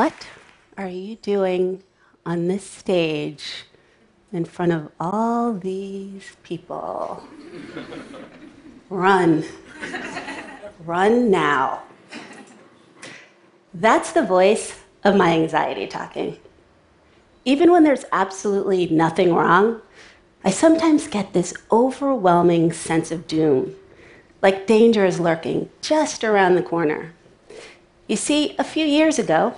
What are you doing on this stage in front of all these people? Run. Run now. That's the voice of my anxiety talking. Even when there's absolutely nothing wrong, I sometimes get this overwhelming sense of doom, like danger is lurking just around the corner. You see, a few years ago,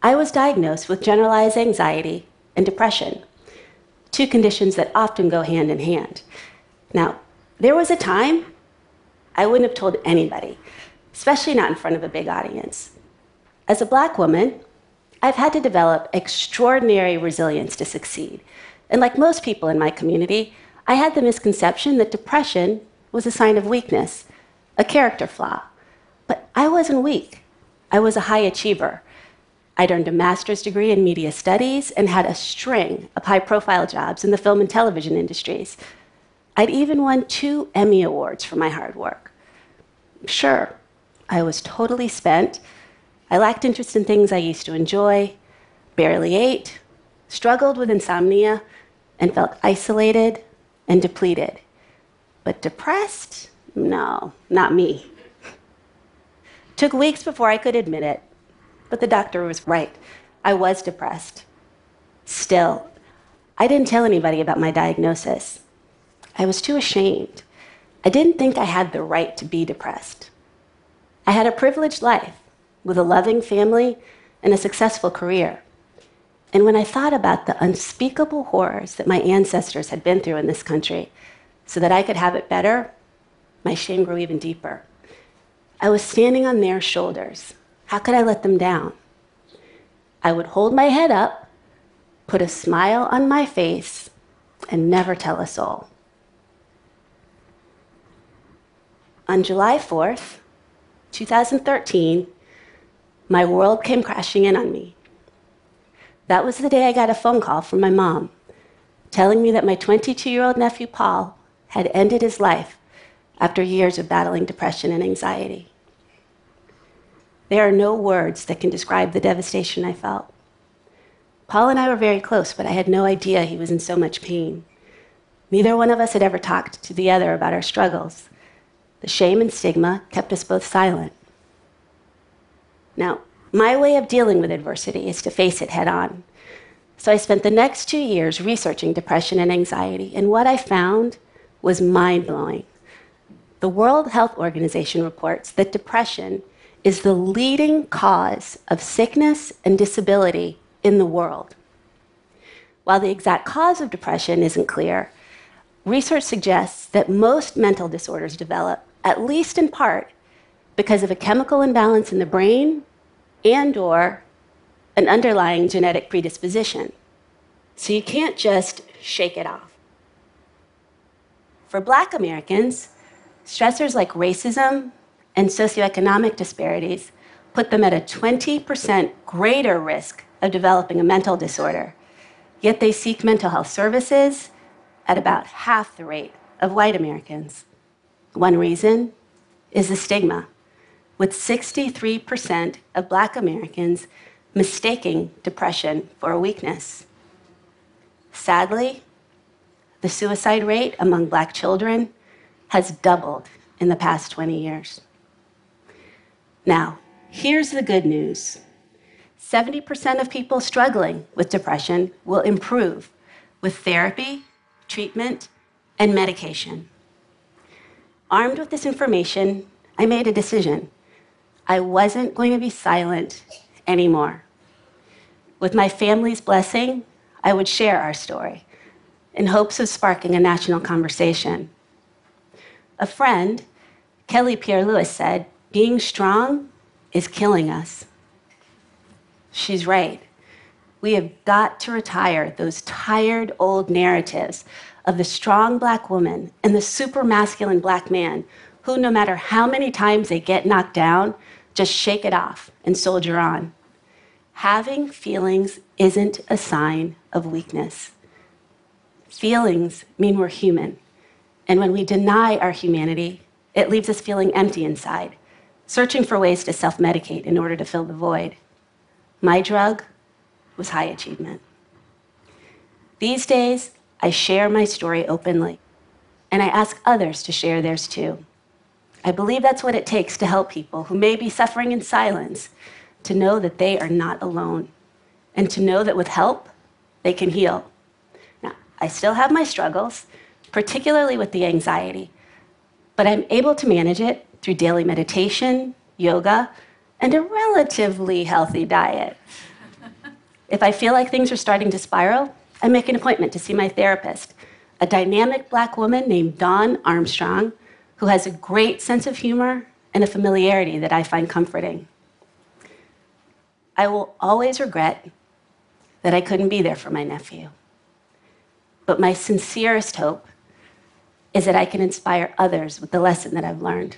I was diagnosed with generalized anxiety and depression, two conditions that often go hand in hand. Now, there was a time I wouldn't have told anybody, especially not in front of a big audience. As a Black woman, I've had to develop extraordinary resilience to succeed. And like most people in my community, I had the misconception that depression was a sign of weakness, a character flaw. But I wasn't weak. I was a high achiever. I'd earned a master's degree in media studies and had a string of high-profile jobs in the film and television industries. I'd even won 2 Emmy Awards for my hard work. Sure, I was totally spent. I lacked interest in things I used to enjoy, barely ate, struggled with insomnia, and felt isolated and depleted. But depressed? No, not me. Took weeks before I could admit it, but the doctor was right. I was depressed. Still, I didn't tell anybody about my diagnosis. I was too ashamed. I didn't think I had the right to be depressed. I had a privileged life with a loving family and a successful career. And when I thought about the unspeakable horrors that my ancestors had been through in this country, so that I could have it better, my shame grew even deeper. I was standing on their shoulders. How could I let them down? I would hold my head up, put a smile on my face, and never tell a soul. On July 4th, 2013, my world came crashing in on me. That was the day I got a phone call from my mom, telling me that my 22-year-old nephew, Paul, had ended his life after years of battling depression and anxiety. There are no words that can describe the devastation I felt. Paul and I were very close, but I had no idea he was in so much pain. Neither one of us had ever talked to the other about our struggles. The shame and stigma kept us both silent. Now, my way of dealing with adversity is to face it head on. So I spent the next 2 years researching depression and anxiety, and what I found was mind-blowing. The World Health Organization reports that depression is the leading cause of sickness and disability in the world. While the exact cause of depression isn't clear, research suggests that most mental disorders develop, at least in part, because of a chemical imbalance in the brain and/or an underlying genetic predisposition. So you can't just shake it off. For Black Americans, stressors like racism and socioeconomic disparities put them at a 20% greater risk of developing a mental disorder, yet they seek mental health services at about half the rate of white Americans. One reason is the stigma, with 63% of Black Americans mistaking depression for a weakness. Sadly, the suicide rate among Black children has doubled in the past 20 years. Now, here's the good news. 70% of people struggling with depression will improve with therapy, treatment, and medication. Armed with this information, I made a decision. I wasn't going to be silent anymore. With my family's blessing, I would share our story in hopes of sparking a national conversation. A friend, Kelly Pierre-Louis, said, "Being strong is killing us." She's right. We have got to retire those tired old narratives of the strong Black woman and the super masculine Black man who, no matter how many times they get knocked down, just shake it off and soldier on. Having feelings isn't a sign of weakness. Feelings mean we're human. And when we deny our humanity, it leaves us feeling empty inside, searching for ways to self-medicate in order to fill the void. My drug was high achievement. These days, I share my story openly, and I ask others to share theirs too. I believe that's what it takes to help people who may be suffering in silence to know that they are not alone, and to know that with help, they can heal. Now, I still have my struggles, particularly with the anxiety, but I'm able to manage it through daily meditation, yoga, and a relatively healthy diet. If I feel like things are starting to spiral, I make an appointment to see my therapist, a dynamic Black woman named Dawn Armstrong, who has a great sense of humor and a familiarity that I find comforting. I will always regret that I couldn't be there for my nephew. But my sincerest hope is that I can inspire others with the lesson that I've learned.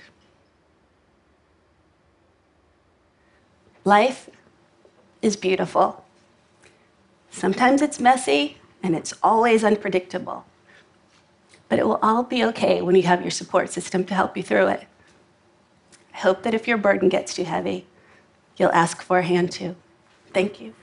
Life is beautiful. Sometimes it's messy, and it's always unpredictable. But it will all be okay when you have your support system to help you through it. I hope that if your burden gets too heavy, you'll ask for a hand too. Thank you.